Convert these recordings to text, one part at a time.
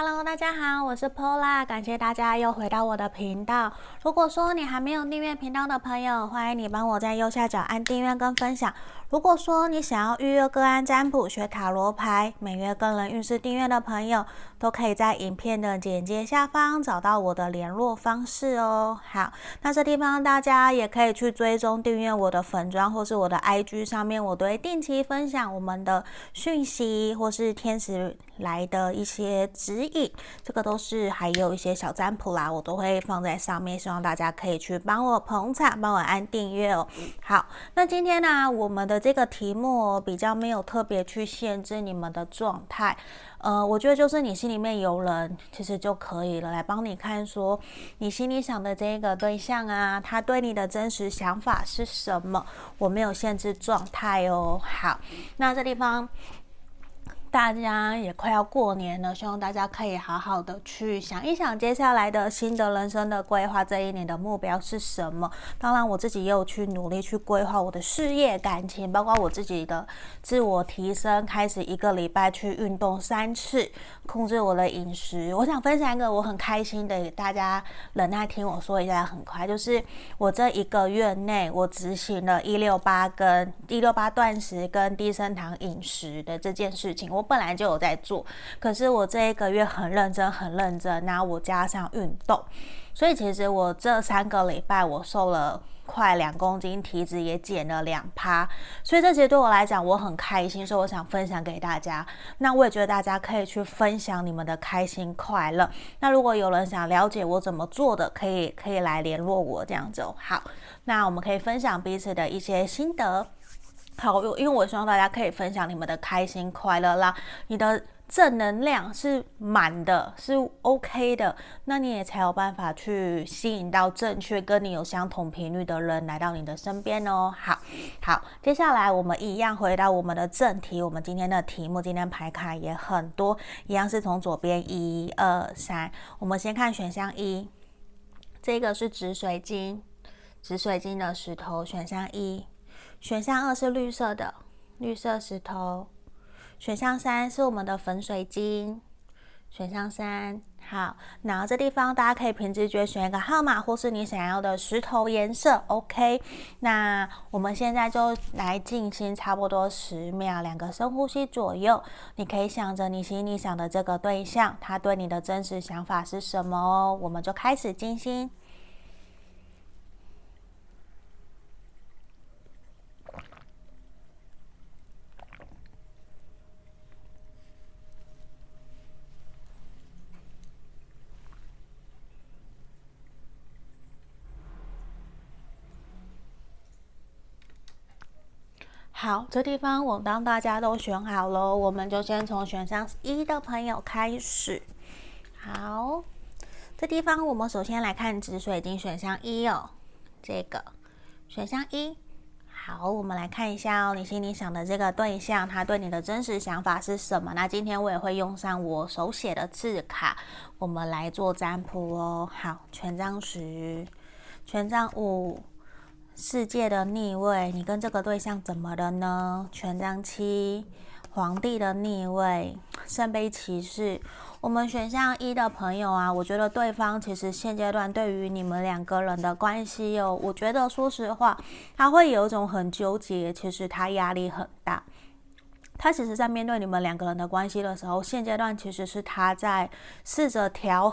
Hello， 大家好，我是 Paula， 感谢大家又回到我的频道。如果说你还没有订阅频道的朋友，欢迎你帮我在右下角按订阅跟分享。如果说你想要预约个案占卜、学塔罗牌、每月个人运势订阅的朋友，都可以在影片的简介下方找到我的联络方式哦。好，那这地方大家也可以去追踪订阅我的粉专或是我的 IG 上面，我都会定期分享我们的讯息或是天使来的一些指引，这个都是还有一些小占卜啦，我都会放在上面，希望大家可以去帮我捧场，帮我按订阅哦。好，那今天呢，我们的这个题目比较没有特别去限制你们的状态，我觉得就是你心里面有人其实就可以了，来帮你看说你心里想的这个对象啊，他对你的真实想法是什么，我没有限制状态哦。好，那这地方大家也快要过年了，希望大家可以好好的去想一想接下来的新的人生的规划，这一年的目标是什么。当然我自己也有去努力去规划我的事业、感情，包括我自己的自我提升，开始一个礼拜去运动3次，控制我的饮食。我想分享一个我很开心的，大家忍耐听我说一下，很快就是我这一个月内我执行了168断食跟低升糖饮食的这件事情。我本来就有在做，可是我这一个月很认真，然后我加上运动，所以其实我这3个礼拜我瘦了快2公斤，体脂也减了2%，所以这些对我来讲我很开心，所以我想分享给大家。那我也觉得大家可以去分享你们的开心快乐。那如果有人想了解我怎么做的，可以来联络我这样子哦。好，那我们可以分享彼此的一些心得。好，因为我希望大家可以分享你们的开心快乐啦，你的正能量是满的，是 OK 的，那你也才有办法去吸引到正确跟你有相同频率的人来到你的身边哦。好，接下来我们一样回到我们的正题，我们今天的题目，今天牌卡也很多，一样是从左边1、2、3，我们先看选项1，这个是紫水晶的石头，选项1。选项2是绿色的，绿色石头。选项3是我们的粉水晶，选项3。好，然后这地方大家可以凭直觉选一个号码或是你想要的石头颜色 OK。 那我们现在就来进行差不多10秒，2个深呼吸左右，你可以想着你心里想的这个对象，他对你的真实想法是什么哦。我们就开始静心。好，这地方我当大家都选好了，我们就先从选项1的朋友开始。好，这地方我们首先来看紫水晶选项1哦，这个选项1。好，我们来看一下哦，你心里想的这个对象，他对你的真实想法是什么？那今天我也会用上我手写的字卡，我们来做占卜哦。好，权杖10，权杖5。世界的逆位，你跟这个对象怎么了呢？权杖7，皇帝的逆位，圣杯骑士。我们选项1的朋友啊，我觉得对方其实现阶段对于你们2个人的关系哦，我觉得说实话，他会有一种很纠结，其实他压力很大。他其实在面对你们2个人的关系的时候，现阶段其实是他在试着调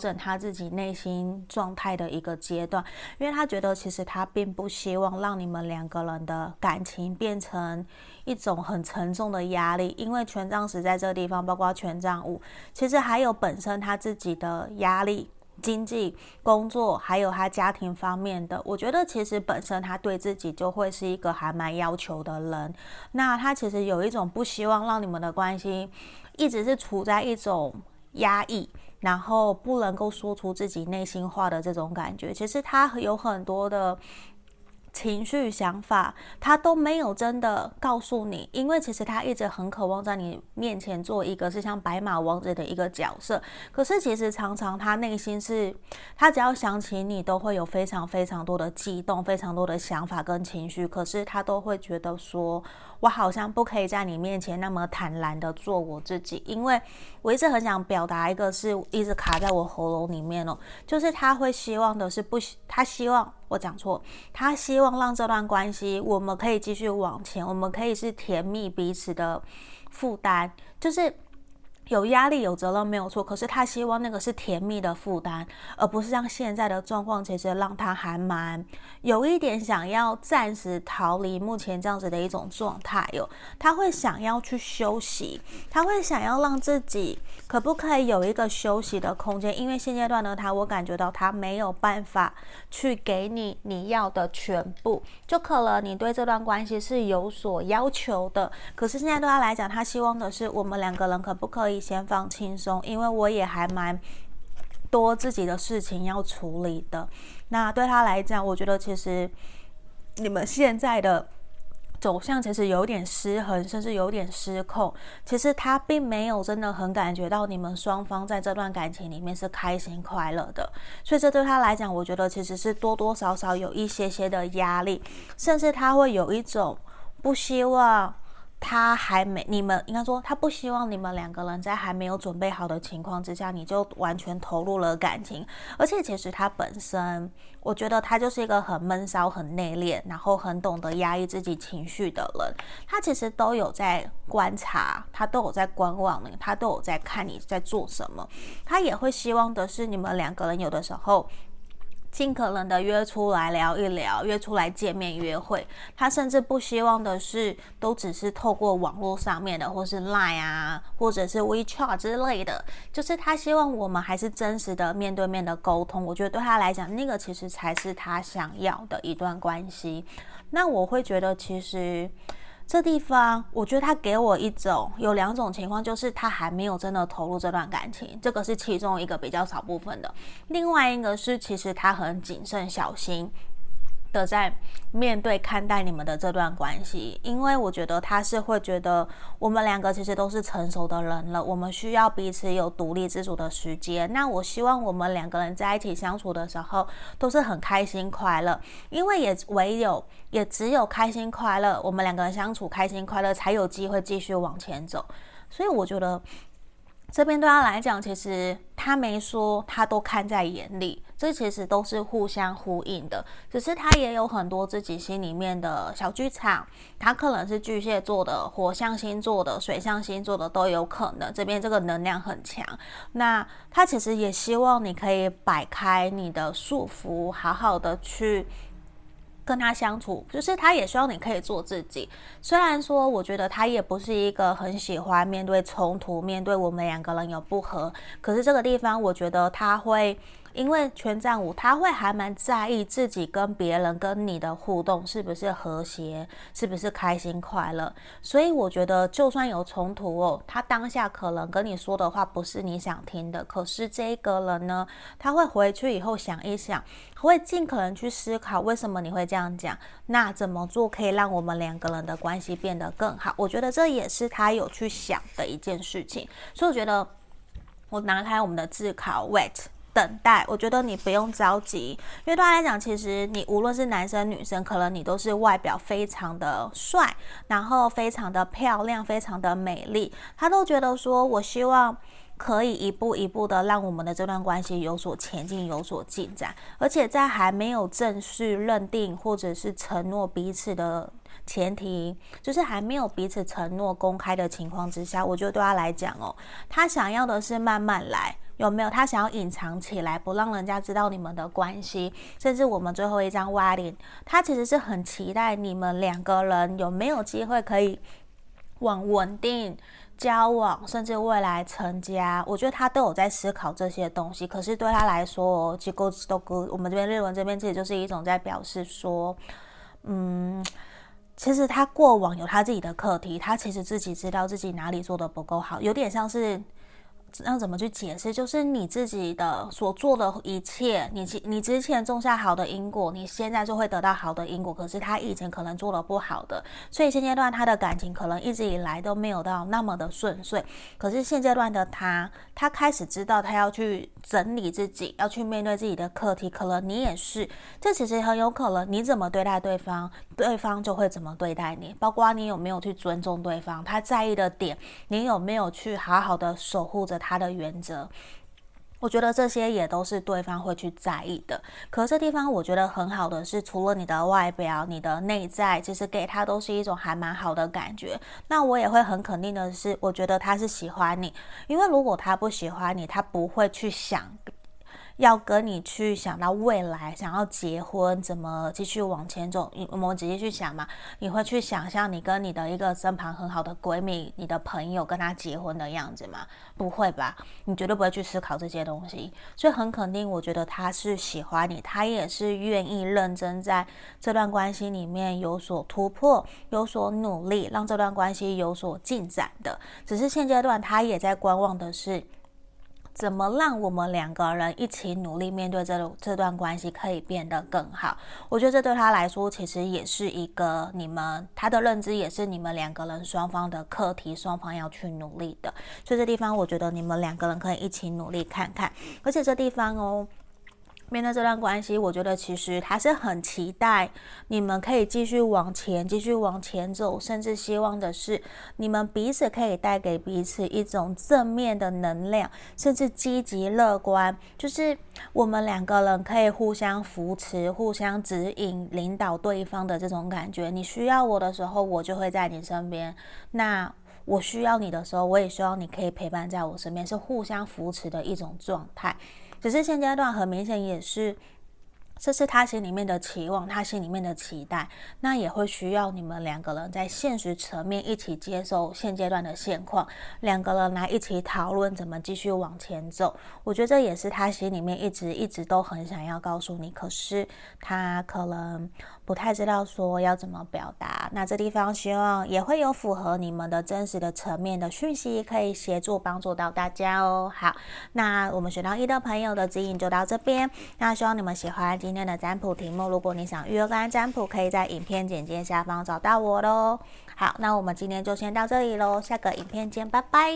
整他自己内心状态的一个阶段，因为他觉得其实他并不希望让你们2个人的感情变成一种很沉重的压力，因为权杖10在这个地方，包括权杖5，其实还有本身他自己的压力，经济、工作，还有他家庭方面的，我觉得其实本身他对自己就会是一个还蛮要求的人。那他其实有一种不希望让你们的关系一直是处在一种压抑，然后不能够说出自己内心话的这种感觉。其实他有很多的情绪、想法，他都没有真的告诉你，因为其实他一直很渴望在你面前做一个是像白马王子的一个角色，可是其实常常他内心是，他只要想起你都会有非常非常多的激动，非常多的想法跟情绪，可是他都会觉得说，我好像不可以在你面前那么坦然的做我自己，因为我一直很想表达一个是一直卡在我喉咙里面哦，就是他会希望的是不，他希望我讲错，他希望让这段关系我们可以继续往前，我们可以是甜蜜彼此的负担，就是有压力有责任没有错，可是他希望那个是甜蜜的负担，而不是像现在的状况，其实让他还蛮有一点想要暂时逃离目前这样子的一种状态哦。他会想要去休息，他会想要让自己可不可以有一个休息的空间，因为现阶段的他，我感觉到他没有办法去给你你要的全部，就可能你对这段关系是有所要求的，可是现在对他来讲，他希望的是我们两个人可不可以先放轻松，因为我也还蛮多自己的事情要处理的。那对他来讲，我觉得其实你们现在的走向其实有点失衡，甚至有点失控。其实他并没有真的很感觉到你们双方在这段感情里面是开心快乐的，所以这对他来讲，我觉得其实是多多少少有一些些的压力，甚至他会有一种不希望他还没，你们应该说他不希望你们两个人在还没有准备好的情况之下，你就完全投入了感情。而且其实他本身，我觉得他就是一个很闷骚、很内敛，然后很懂得压抑自己情绪的人。他其实都有在观察，他都有在观望你，他都有在看你在做什么。他也会希望的是，你们两个人有的时候尽可能的约出来聊一聊，约出来见面约会。他甚至不希望的是都只是透过网络上面的，或是 LINE 啊，或者是 WeChat 之类的，就是他希望我们还是真实的面对面的沟通。我觉得对他来讲，那个其实才是他想要的一段关系。那我会觉得其实这地方，我觉得他给我一种有两种情况，就是他还没有真的投入这段感情，这个是其中一个比较少部分的。另外一个是，其实他很谨慎小心的在面对看待你们的这段关系，因为我觉得他是会觉得我们两个其实都是成熟的人了，我们需要彼此有独立自主的时间。那我希望我们两个人在一起相处的时候都是很开心快乐，因为也唯有也只有开心快乐，我们两个人相处开心快乐，才有机会继续往前走。所以我觉得这边对他来讲，其实他没说他都看在眼里，这其实都是互相呼应的。只是他也有很多自己心里面的小剧场，他可能是巨蟹座的、火象星座的、水象星座的都有可能，这边这个能量很强。那他其实也希望你可以摆开你的束缚，好好的去跟他相处，就是他也希望你可以做自己。虽然说我觉得他也不是一个很喜欢面对冲突，面对我们两个人有不合，可是这个地方我觉得他会因为权杖五，他会还蛮在意自己跟别人跟你的互动是不是和谐，是不是开心快乐。所以我觉得就算有冲突哦，他当下可能跟你说的话不是你想听的，可是这个人呢，他会回去以后想一想，会尽可能去思考为什么你会这样讲，那怎么做可以让我们两个人的关系变得更好。我觉得这也是他有去想的一件事情。所以我觉得我拿开我们的自考 wait 等待，我觉得你不用着急，因为对他来讲，其实你无论是男生女生，可能你都是外表非常的帅，然后非常的漂亮，非常的美丽，他都觉得说我希望可以一步一步的让我们的这段关系有所前进，有所进展。而且在还没有正式认定或者是承诺彼此的前提，就是还没有彼此承诺公开的情况之下，我觉得对他来讲哦，他想要的是慢慢来，有没有？他想要隐藏起来，不让人家知道你们的关系。甚至我们最后一张挖脸，他其实是很期待你们两个人有没有机会可以往稳定交往，甚至未来成家。我觉得他都有在思考这些东西，可是对他来说，我们这边日文这边其实就是一种在表示说，其实他过往有他自己的课题，他其实自己知道自己哪里做的不够好，有点像是那怎么去解释？就是你自己的所做的一切，你之前种下好的因果，你现在就会得到好的因果。可是他以前可能做了不好的，所以现阶段他的感情可能一直以来都没有到那么的顺遂。可是现阶段的他开始知道他要去整理自己，要去面对自己的课题。可能你也是，这其实很有可能你怎么对待对方，对方就会怎么对待你。包括你有没有去尊重对方，他在意的点，你有没有去好好的守护着他的原则。我觉得这些也都是对方会去在意的。可是这地方我觉得很好的是，除了你的外表，你的内在其实给他都是一种还蛮好的感觉。那我也会很肯定的是，我觉得他是喜欢你，因为如果他不喜欢你，他不会去想要跟你去想到未来，想要结婚，怎么继续往前走。我们直接去想嘛，你会去想象你跟你的一个身旁很好的闺蜜，你的朋友跟她结婚的样子吗？不会吧，你绝对不会去思考这些东西。所以很肯定，我觉得她是喜欢你，她也是愿意认真在这段关系里面有所突破，有所努力，让这段关系有所进展的。只是现阶段她也在观望的是，怎么让我们两个人一起努力面对这段关系可以变得更好。我觉得这对他来说其实也是一个他的认知，也是你们两个人双方的课题，双方要去努力的。所以这地方我觉得你们两个人可以一起努力看看。而且这地方面对这段关系，我觉得其实他是很期待你们可以继续往前走，甚至希望的是你们彼此可以带给彼此一种正面的能量，甚至积极乐观，就是我们两个人可以互相扶持，互相指引，领导对方的这种感觉。你需要我的时候，我就会在你身边，那我需要你的时候，我也希望你可以陪伴在我身边，是互相扶持的一种状态。只是现阶段很明显也是，这是他心里面的期望，他心里面的期待，那也会需要你们两个人在现实层面一起接受现阶段的现况，两个人来一起讨论怎么继续往前走。我觉得这也是他心里面一直都很想要告诉你，可是他可能不太知道说要怎么表达。那这地方希望也会有符合你们的真实的层面的讯息，可以协助帮助到大家哦。好，那我们选到一的朋友的指引就到这边，那希望你们喜欢今天的占卜题目。如果你想预约个案占卜，可以在影片简介下方找到我咯。好，那我们今天就先到这里咯，下个影片见，拜拜。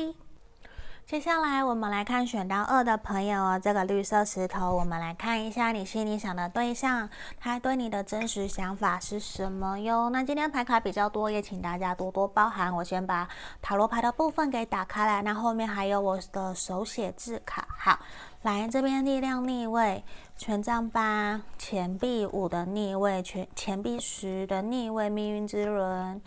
接下来我们来看选到2的朋友这个绿色石头，我们来看一下你心里想的对象，他对你的真实想法是什么哟。那今天牌卡比较多，也请大家多多包涵。我先把塔罗牌的部分给打开来，那后面还有我的手写字卡。好，来这边力量逆位，权杖8，钱币5的逆位，钱币10的逆位，命运之轮，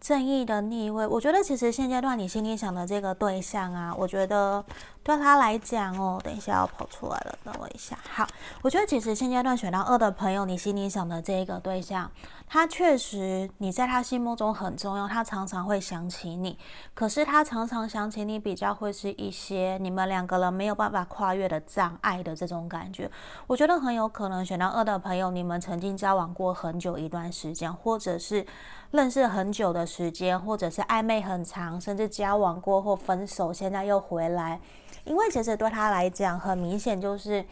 正义的逆位。我觉得其实现阶段你心里想的这个对象我觉得对他来讲等一下我跑出来了，等我一下。好，我觉得其实现阶段选到2的朋友，你心里想的这个对象，他确实你在他心目中很重要，他常常会想起你。可是他常常想起你比较会是一些你们两个人没有办法跨越的障碍的这种感觉。我觉得很有可能选到2的朋友，你们曾经交往过很久一段时间，或者是认识很久的时间，或者是暧昧很长，甚至交往过后分手，现在又回来。因为其实对他来讲很明显就是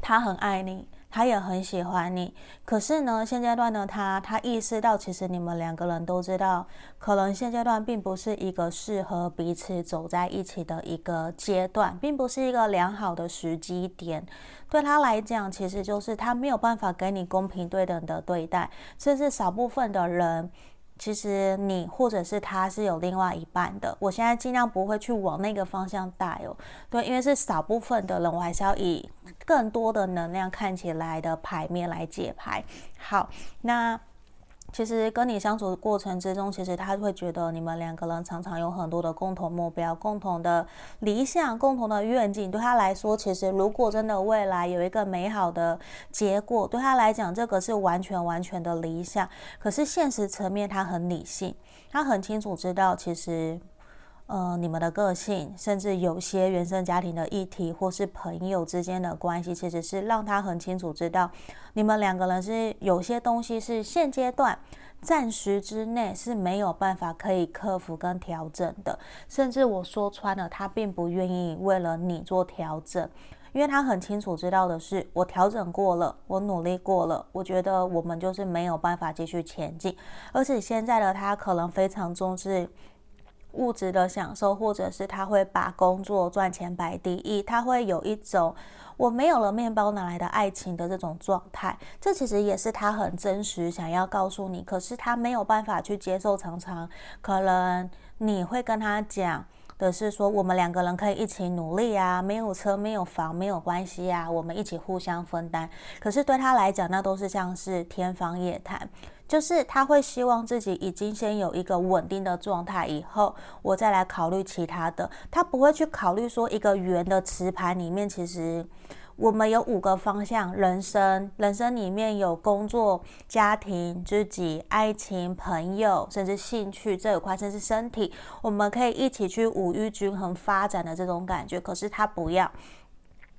他很爱你，他也很喜欢你，可是呢现阶段呢他意识到其实你们两个人都知道，可能现阶段并不是一个适合彼此走在一起的一个阶段，并不是一个良好的时机点。对他来讲其实就是他没有办法给你公平对等的对待，甚至少部分的人其实你或者是他是有另外一半的。我现在尽量不会去往那个方向带对，因为是少部分的人，我还是要以更多的能量看起来的牌面来解牌。好，那其实跟你相处的过程之中，其实他会觉得你们两个人常常有很多的共同目标，共同的理想，共同的愿景。对他来说其实如果真的未来有一个美好的结果，对他来讲这个是完全的理想。可是现实层面他很理性，他很清楚知道其实你们的个性，甚至有些原生家庭的议题，或是朋友之间的关系，其实是让他很清楚知道你们两个人是有些东西是现阶段暂时之内是没有办法可以克服跟调整的，甚至我说穿了，他并不愿意为了你做调整，因为他很清楚知道的是，我调整过了，我努力过了，我觉得我们就是没有办法继续前进，而且现在的他可能非常重视物质的享受，或者是他会把工作赚钱摆第一，他会有一种我没有了面包哪来的爱情的这种状态。这其实也是他很真实想要告诉你，可是他没有办法去接受。常常可能你会跟他讲的是说，我们两个人可以一起努力啊，没有车没有房没有关系啊，我们一起互相分担，可是对他来讲那都是像是天方夜谭，就是他会希望自己已经先有一个稳定的状态，以后我再来考虑其他的。他不会去考虑说一个圆的磁盘里面其实我们有5个方向，人生里面有工作、家庭、知己、爱情、朋友，甚至兴趣这一块，甚至身体，我们可以一起去5育均衡发展的这种感觉。可是他不要，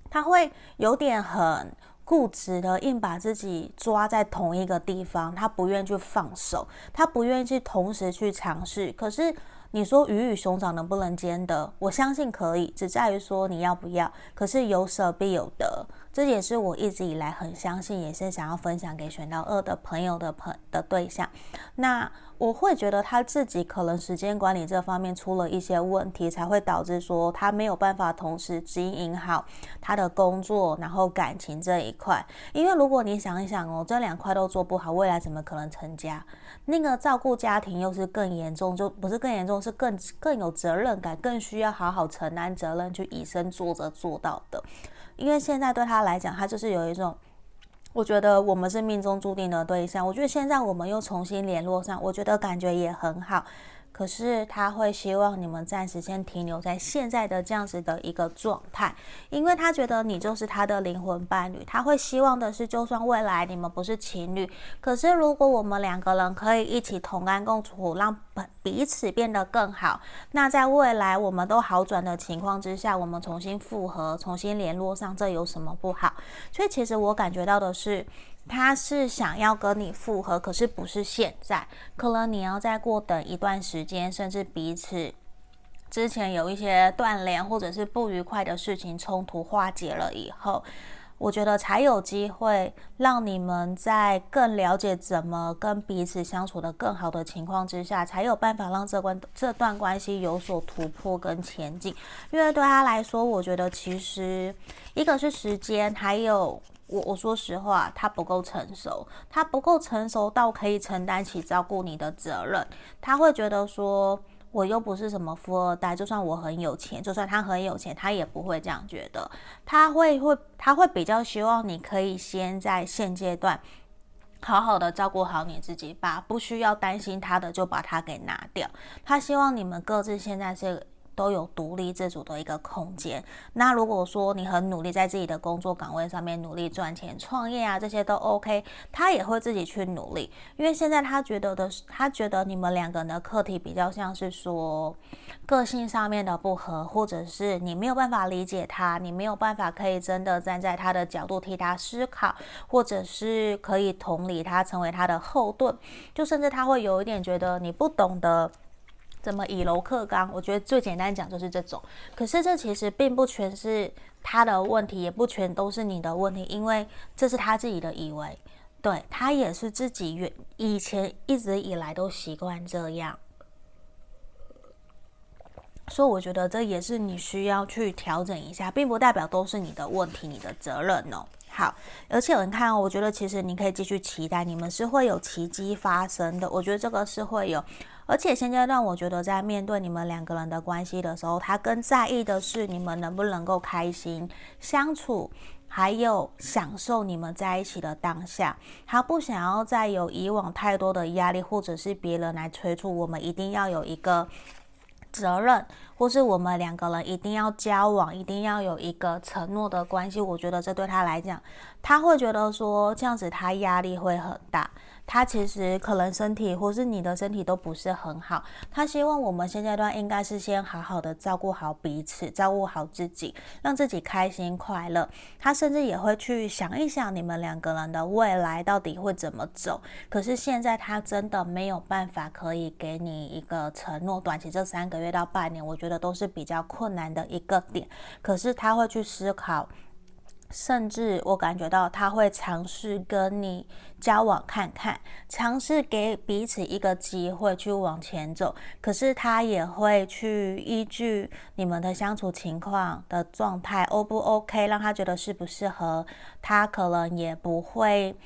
他会有点很固执的硬把自己抓在同一个地方，他不愿意去放手，他不愿意去同时去尝试。可是你说鱼与熊掌能不能兼得？我相信可以，只在于说你要不要。可是有舍必有得，这也是我一直以来很相信，也是想要分享给选到2的朋友 的对象。那我会觉得他自己可能时间管理这方面出了一些问题，才会导致说他没有办法同时经营好他的工作然后感情这一块。因为如果你想一想哦，这2块都做不好，未来怎么可能成家？那个照顾家庭又是更严重，就不是更严重，是 更有责任感，更需要好好承担责任，去以身作则做到的。因为现在对他来讲，他就是有一种我觉得我们是命中注定的对象，我觉得现在我们又重新联络上，我觉得感觉也很好，可是他会希望你们暂时先停留在现在的这样子的一个状态，因为他觉得你就是他的灵魂伴侣。他会希望的是，就算未来你们不是情侣，可是如果我们两个人可以一起同甘共处，让彼此变得更好，那在未来我们都好转的情况之下，我们重新复合重新联络上，这有什么不好？所以其实我感觉到的是，他是想要跟你复合，可是不是现在，可能你要再过等一段时间，甚至彼此之前有一些断联或者是不愉快的事情冲突化解了以后，我觉得才有机会让你们在更了解怎么跟彼此相处的更好的情况之下，才有办法让这段关系有所突破跟前进。因为对他来说，我觉得其实一个是时间，还有我说实话，他不够成熟，他不够成熟到可以承担起照顾你的责任。他会觉得说，我又不是什么富二代，就算我很有钱，就算他很有钱，他也不会这样觉得。他会比较希望你可以先在现阶段好好的照顾好你自己吧，不需要担心他的就把他给拿掉。他希望你们各自现在是都有独立自主的一个空间。那如果说你很努力在自己的工作岗位上面努力赚钱创业啊，这些都 OK， 他也会自己去努力。因为现在他觉得你们两个人的课题比较像是说个性上面的不合，或者是你没有办法理解他，你没有办法可以真的站在他的角度替他思考，或者是可以同理他，成为他的后盾，就甚至他会有一点觉得你不懂得怎么以柔克刚。我觉得最简单讲就是这种。可是这其实并不全是他的问题，也不全都是你的问题，因为这是他自己的以为，对，他也是自己以前一直以来都习惯这样。所以我觉得这也是你需要去调整一下，并不代表都是你的问题，你的责任哦。好，而且你看，我觉得其实你可以继续期待，你们是会有奇迹发生的，我觉得这个是会有。而且现阶段我觉得在面对你们两个人的关系的时候，他更在意的是你们能不能够开心相处，还有享受你们在一起的当下。他不想要再有以往太多的压力，或者是别人来催促我们一定要有一个责任，或是我们两个人一定要交往，一定要有一个承诺的关系，我觉得这对他来讲，他会觉得说这样子他压力会很大，他其实可能身体或是你的身体都不是很好，他希望我们现阶段应该是先好好的照顾好彼此，照顾好自己，让自己开心快乐。他甚至也会去想一想你们两个人的未来到底会怎么走，可是现在他真的没有办法可以给你一个承诺，短期这3个月到半年我觉得都是比较困难的一个点，可是他会去思考，甚至我感觉到他会尝试跟你交往看看，尝试给彼此一个机会去往前走，可是他也会去依据你们的相处情况的状态 O 不 OK 让他觉得适不适合，他可能也不会，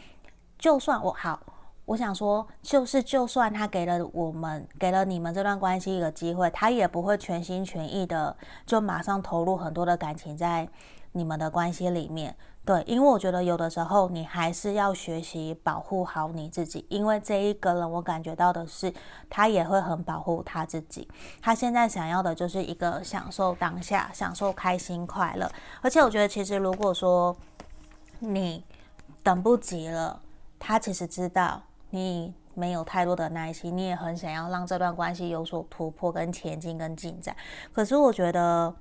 就算我好，我想说就算他给了你们这段关系一个机会，他也不会全心全意的就马上投入很多的感情在你们的关系里面。对，因为我觉得有的时候你还是要学习保护好你自己，因为这一个人我感觉到的是他也会很保护他自己，他现在想要的就是一个享受当下，享受开心快乐。而且我觉得其实如果说你等不及了，他其实知道你没有太多的耐心，你也很想要让这段关系有所突破跟前进跟进展，可是我觉得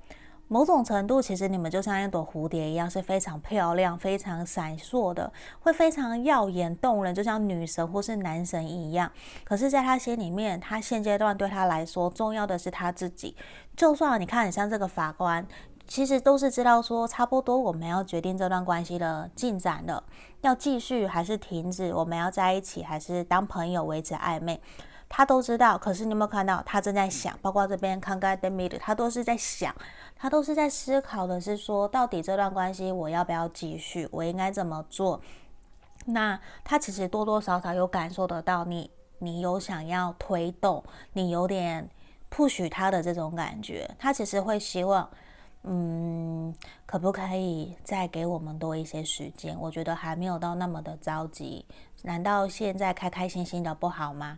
某种程度其实你们就像一朵蝴蝶一样，是非常漂亮非常闪烁的，会非常耀眼动人，就像女神或是男神一样，可是在他心里面，他现阶段对他来说重要的是他自己。就算你看很像这个法官，其实都是知道说差不多我们要决定这段关系的进展了，要继续还是停止，我们要在一起还是当朋友维持暧昧，他都知道。可是你有没有看到他正在想，包括这边康盖德米的，他都是在想，他都是在思考的是说到底这段关系我要不要继续，我应该怎么做。那他其实多多少少有感受得到你有想要推动，你有点push他的这种感觉，他其实会希望可不可以再给我们多一些时间，我觉得还没有到那么的着急，难道现在开开心心的不好吗？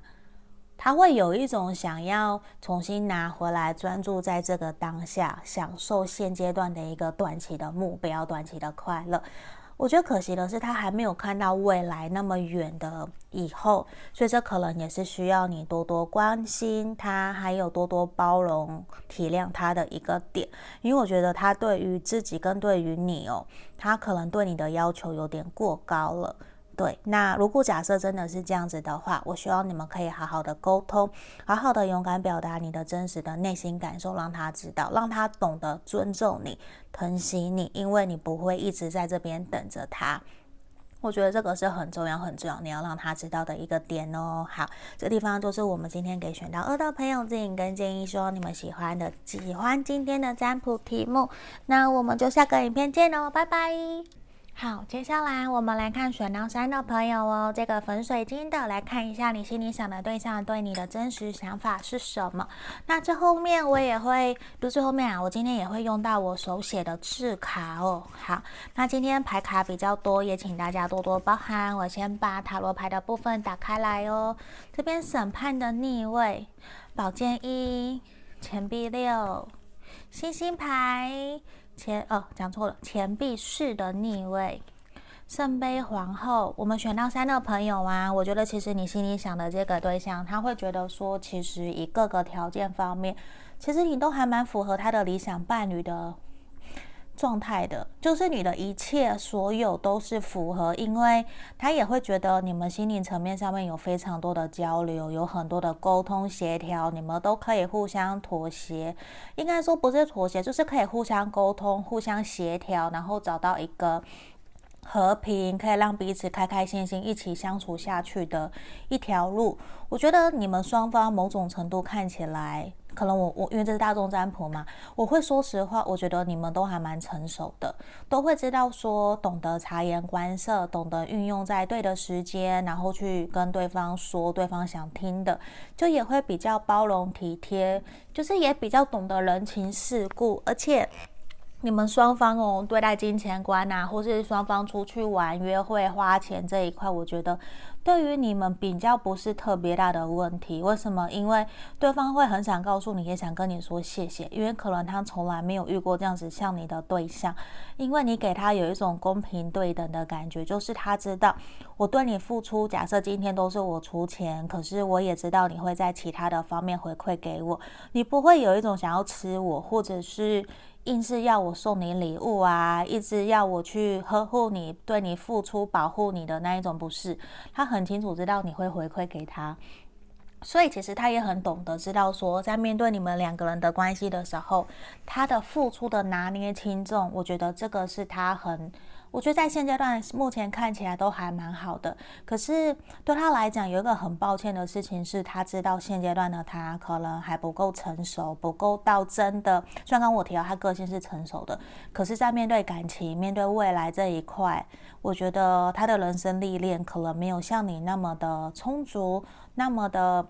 他会有一种想要重新拿回来，专注在这个当下，享受现阶段的一个短期的目标，短期的快乐。我觉得可惜的是他还没有看到未来那么远的以后，所以这可能也是需要你多多关心他，还有多多包容体谅他的一个点。因为我觉得他对于自己跟对于你他可能对你的要求有点过高了。对，那如果假设真的是这样子的话，我希望你们可以好好的沟通，好好的勇敢表达你的真实的内心感受，让他知道，让他懂得尊重你，疼惜你，因为你不会一直在这边等着他。我觉得这个是很重要很重要，你要让他知道的一个点好，这地方就是我们今天给选到2的朋友指引跟建议，希望你们喜欢今天的占卜题目，那我们就下个影片见拜拜。好，接下来我们来看选到3的朋友这个粉水晶的，来看一下你心里想的对象对你的真实想法是什么。那这后面我也会，就最后面我今天也会用到我手写的字卡好，那今天牌卡比较多，也请大家多多包涵。我先把塔罗牌的部分打开来这边审判的逆位，宝剑1，钱币6，星星牌。钱币4的逆位，圣杯皇后。我们选到3的朋友我觉得其实你心里想的这个对象，他会觉得说其实以各个条件方面，其实你都还蛮符合他的理想伴侣的状态的，就是你的一切所有都是符合，因为他也会觉得你们心灵层面上面有非常多的交流，有很多的沟通协调，你们都可以互相妥协，应该说不是妥协，就是可以互相沟通互相协调，然后找到一个和平可以让彼此开开心心一起相处下去的一条路。我觉得你们双方某种程度看起来，可能我因为这是大众占卜嘛，我会说实话，我觉得你们都还蛮成熟的，都会知道说懂得察言观色，懂得运用在对的时间，然后去跟对方说对方想听的，就也会比较包容体贴，就是也比较懂得人情世故，而且你们双方对待金钱观啊，或是双方出去玩约会花钱这一块，我觉得对于你们比较不是特别大的问题。为什么？因为对方会很想告诉你，也想跟你说谢谢，因为可能他从来没有遇过这样子像你的对象，因为你给他有一种公平对等的感觉，就是他知道我对你付出，假设今天都是我出钱，可是我也知道你会在其他的方面回馈给我，你不会有一种想要吃我，或者是硬是要我送你礼物啊，一直要我去呵护你，对你付出保护你的那一种，不是。他很清楚知道你会回馈给他，所以其实他也很懂得知道说，在面对你们两个人的关系的时候，他的付出的拿捏轻重，我觉得这个是他很，我觉得在现阶段目前看起来都还蛮好的。可是对他来讲有一个很抱歉的事情是，他知道现阶段的他可能还不够成熟，不够到真的，虽然刚我提到他个性是成熟的，可是在面对感情面对未来这一块，我觉得他的人生历练可能没有像你那么的充足，那么的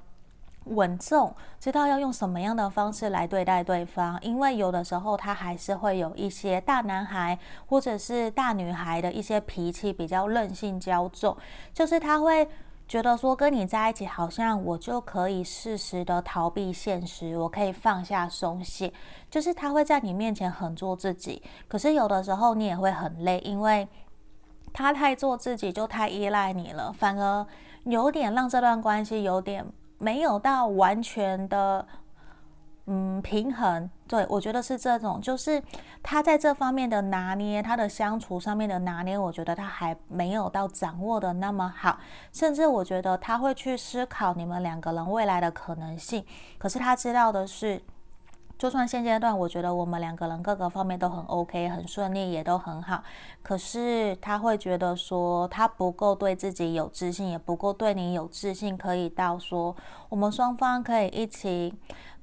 稳重，知道要用什么样的方式来对待对方。因为有的时候他还是会有一些大男孩或者是大女孩的一些脾气比较任性骄纵，就是他会觉得说跟你在一起好像我就可以适时的逃避现实，我可以放下松懈，就是他会在你面前很做自己，可是有的时候你也会很累，因为他太做自己就太依赖你了，反而有点让这段关系有点没有到完全的平衡。对，我觉得是这种，就是他在这方面的拿捏，他的相处上面的拿捏，我觉得他还没有到掌握的那么好，甚至我觉得他会去思考你们两个人未来的可能性，可是他知道的是，就算现阶段我觉得我们两个人各个方面都很 OK， 很顺利，也都很好，可是他会觉得说他不够对自己有自信，也不够对你有自信，可以到说我们双方可以一起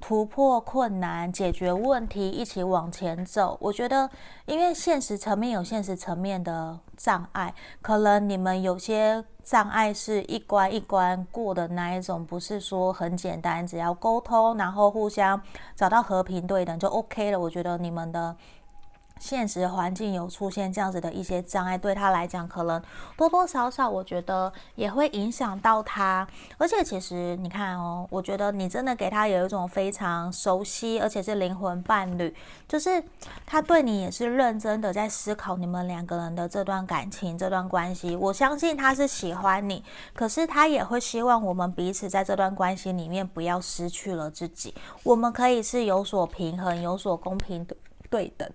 突破困难，解决问题，一起往前走。我觉得因为现实层面有现实层面的障碍，可能你们有些障碍是一关一关过的那一种，不是说很简单，只要沟通然后互相找到和平对等就 OK 了。我觉得你们的现实环境有出现这样子的一些障碍，对他来讲可能多多少少我觉得也会影响到他。而且其实你看我觉得你真的给他有一种非常熟悉而且是灵魂伴侣，就是他对你也是认真的在思考你们两个人的这段感情这段关系。我相信他是喜欢你，可是他也会希望我们彼此在这段关系里面不要失去了自己，我们可以是有所平衡有所公平对等。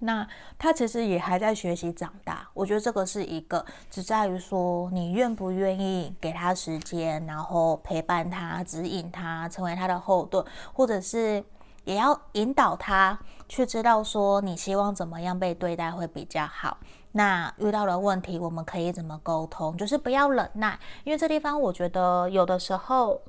那他其实也还在学习长大，我觉得这个是一个只在于说你愿不愿意给他时间，然后陪伴他指引他成为他的后盾，或者是也要引导他去知道说你希望怎么样被对待会比较好，那遇到了问题我们可以怎么沟通，就是不要忍耐。因为这地方我觉得有的时候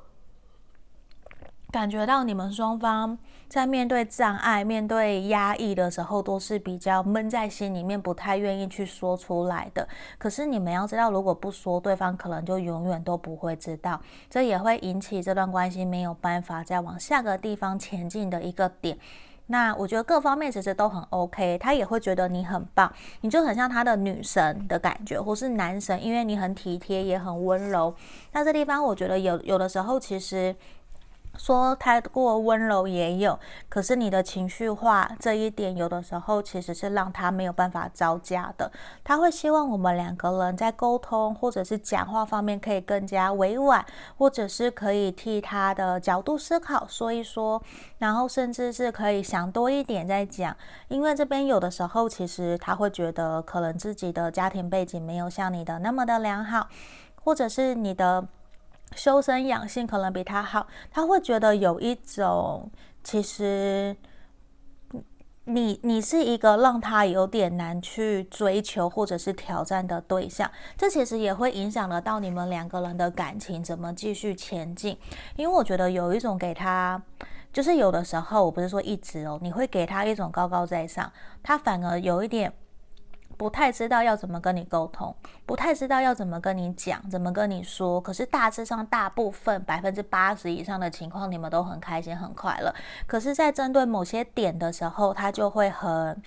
感觉到你们双方在面对障碍面对压抑的时候都是比较闷在心里面，不太愿意去说出来的。可是你们要知道，如果不说，对方可能就永远都不会知道，这也会引起这段关系没有办法再往下个地方前进的一个点。那我觉得各方面其实都很 OK， 他也会觉得你很棒，你就很像他的女神的感觉，或是男神，因为你很体贴也很温柔。那这地方我觉得有的时候其实说太过温柔也有，可是你的情绪化这一点有的时候其实是让他没有办法招架的。他会希望我们两个人在沟通或者是讲话方面可以更加委婉，或者是可以替他的角度思考说一说，然后甚至是可以想多一点再讲。因为这边有的时候其实他会觉得可能自己的家庭背景没有像你的那么的良好，或者是你的修身养性可能比他好，他会觉得有一种其实你是一个让他有点难去追求或者是挑战的对象。这其实也会影响得到你们两个人的感情怎么继续前进。因为我觉得有一种给他，就是有的时候我不是说一直你会给他一种高高在上，他反而有一点不太知道要怎么跟你沟通，不太知道要怎么跟你讲，怎么跟你说，可是大致上大部分 80% 以上的情况你们都很开心很快乐，可是在针对某些点的时候他就会很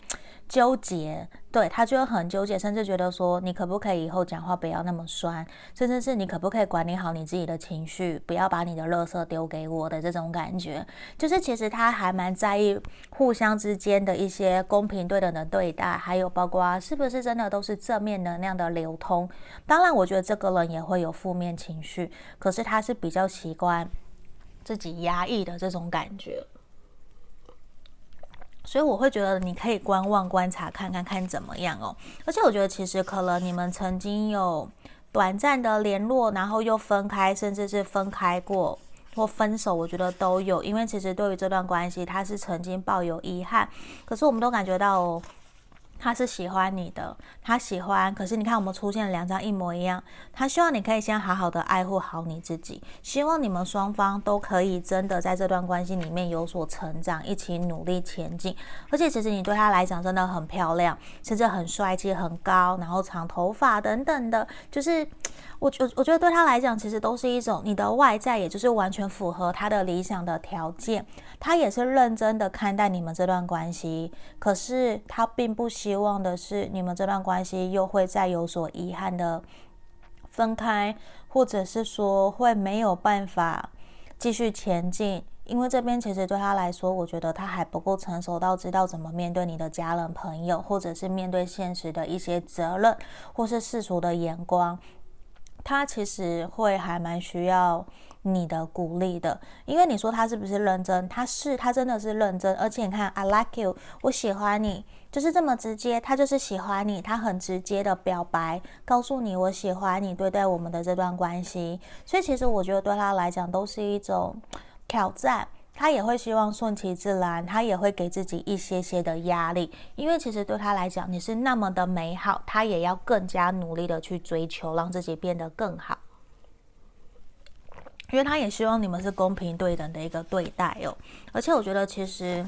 纠结，对，他就会很纠结，甚至觉得说你可不可以以后讲话不要那么酸，甚至是你可不可以管理好你自己的情绪，不要把你的垃圾丢给我的这种感觉。就是其实他还蛮在意互相之间的一些公平对等的对待，还有包括是不是真的都是正面能量的流通。当然我觉得这个人也会有负面情绪，可是他是比较习惯自己压抑的这种感觉，所以我会觉得你可以观望观察看看看怎么样哦。而且我觉得其实可能你们曾经有短暂的联络，然后又分开，甚至是分开过或分手，我觉得都有。因为其实对于这段关系他是曾经抱有遗憾，可是我们都感觉到哦，他是喜欢你的，他喜欢，可是你看我们出现了两张一模一样，他希望你可以先好好的爱护好你自己，希望你们双方都可以真的在这段关系里面有所成长，一起努力前进。而且其实你对他来讲真的很漂亮，甚至很帅气，很高，然后长头发等等的，就是我觉得对他来讲其实都是一种你的外在，也就是完全符合他的理想的条件。他也是认真的看待你们这段关系，可是他并不希望的是你们这段关系又会再有所遗憾的分开，或者是说会没有办法继续前进。因为这边其实对他来说，我觉得他还不够成熟到知道怎么面对你的家人朋友，或者是面对现实的一些责任，或是世俗的眼光。他其实会还蛮需要你的鼓励的。因为你说他是不是认真，他真的是认真。而且你看 I like you， 我喜欢你，就是这么直接，他就是喜欢你，他很直接的表白告诉你我喜欢你，对待我们的这段关系。所以其实我觉得对他来讲都是一种挑战，他也会希望顺其自然，他也会给自己一些些的压力。因为其实对他来讲你是那么的美好，他也要更加努力的去追求，让自己变得更好。因为他也希望你们是公平对等的一个对待哦。而且我觉得其实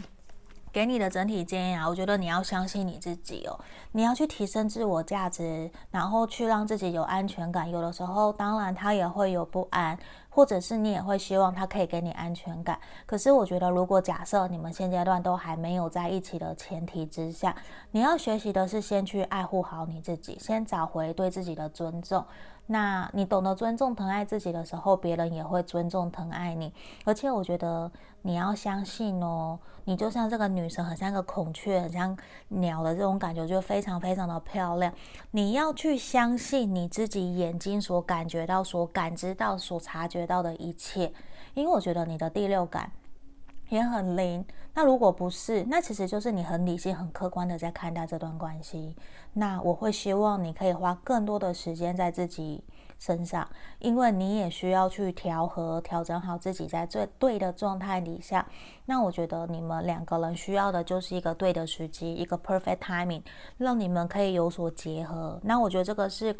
给你的整体建议啊，我觉得你要相信你自己哦，你要去提升自我价值，然后去让自己有安全感。有的时候当然他也会有不安，或者是你也会希望他可以给你安全感。可是我觉得如果假设你们现阶段都还没有在一起的前提之下，你要学习的是先去爱护好你自己，先找回对自己的尊重。那你懂得尊重疼爱自己的时候，别人也会尊重疼爱你。而且我觉得你要相信哦，你就像这个女神，很像个孔雀，很像鸟的这种感觉，就非常非常的漂亮。你要去相信你自己眼睛所感觉到、所感知到、所察觉到的一切，因为我觉得你的第六感也很灵。那如果不是，那其实就是你很理性很客观的在看待这段关系。那我会希望你可以花更多的时间在自己身上，因为你也需要去调和调整好自己在最对的状态底下。那我觉得你们两个人需要的就是一个对的时机，一个 perfect timing， 让你们可以有所结合。那我觉得这个是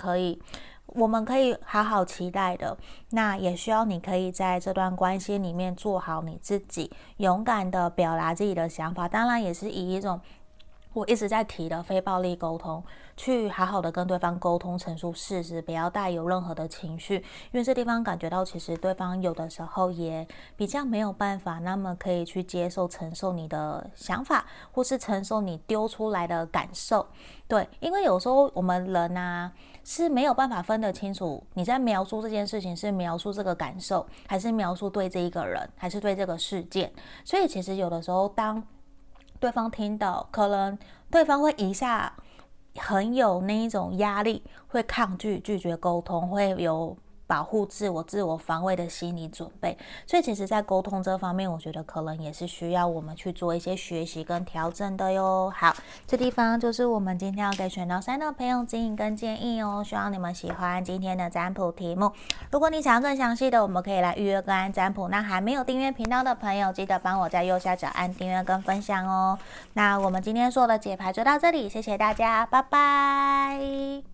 我们可以好好期待的。那也需要你可以在这段关系里面做好你自己，勇敢的表达自己的想法，当然也是以一种我一直在提的非暴力沟通，去好好的跟对方沟通，陈述事实，不要带有任何的情绪。因为这地方感觉到其实对方有的时候也比较没有办法那么可以去接受承受你的想法，或是承受你丢出来的感受。对，因为有时候我们人啊是没有办法分得清楚，你在描述这件事情是描述这个感受，还是描述对这一个人，还是对这个事件。所以其实有的时候当对方听到，可能对方会一下很有那一种压力，会抗拒拒绝沟通，会有保护自我防卫的心理准备。所以其实在沟通这方面，我觉得可能也是需要我们去做一些学习跟调整的哟。好，这地方就是我们今天要给选到3的朋友指引跟建议哦，希望你们喜欢今天的占卜题目。如果你想要更详细的，我们可以来预约个案占卜。那还没有订阅频道的朋友，记得帮我在右下角按订阅跟分享哦。那我们今天所有的解牌就到这里，谢谢大家，拜拜。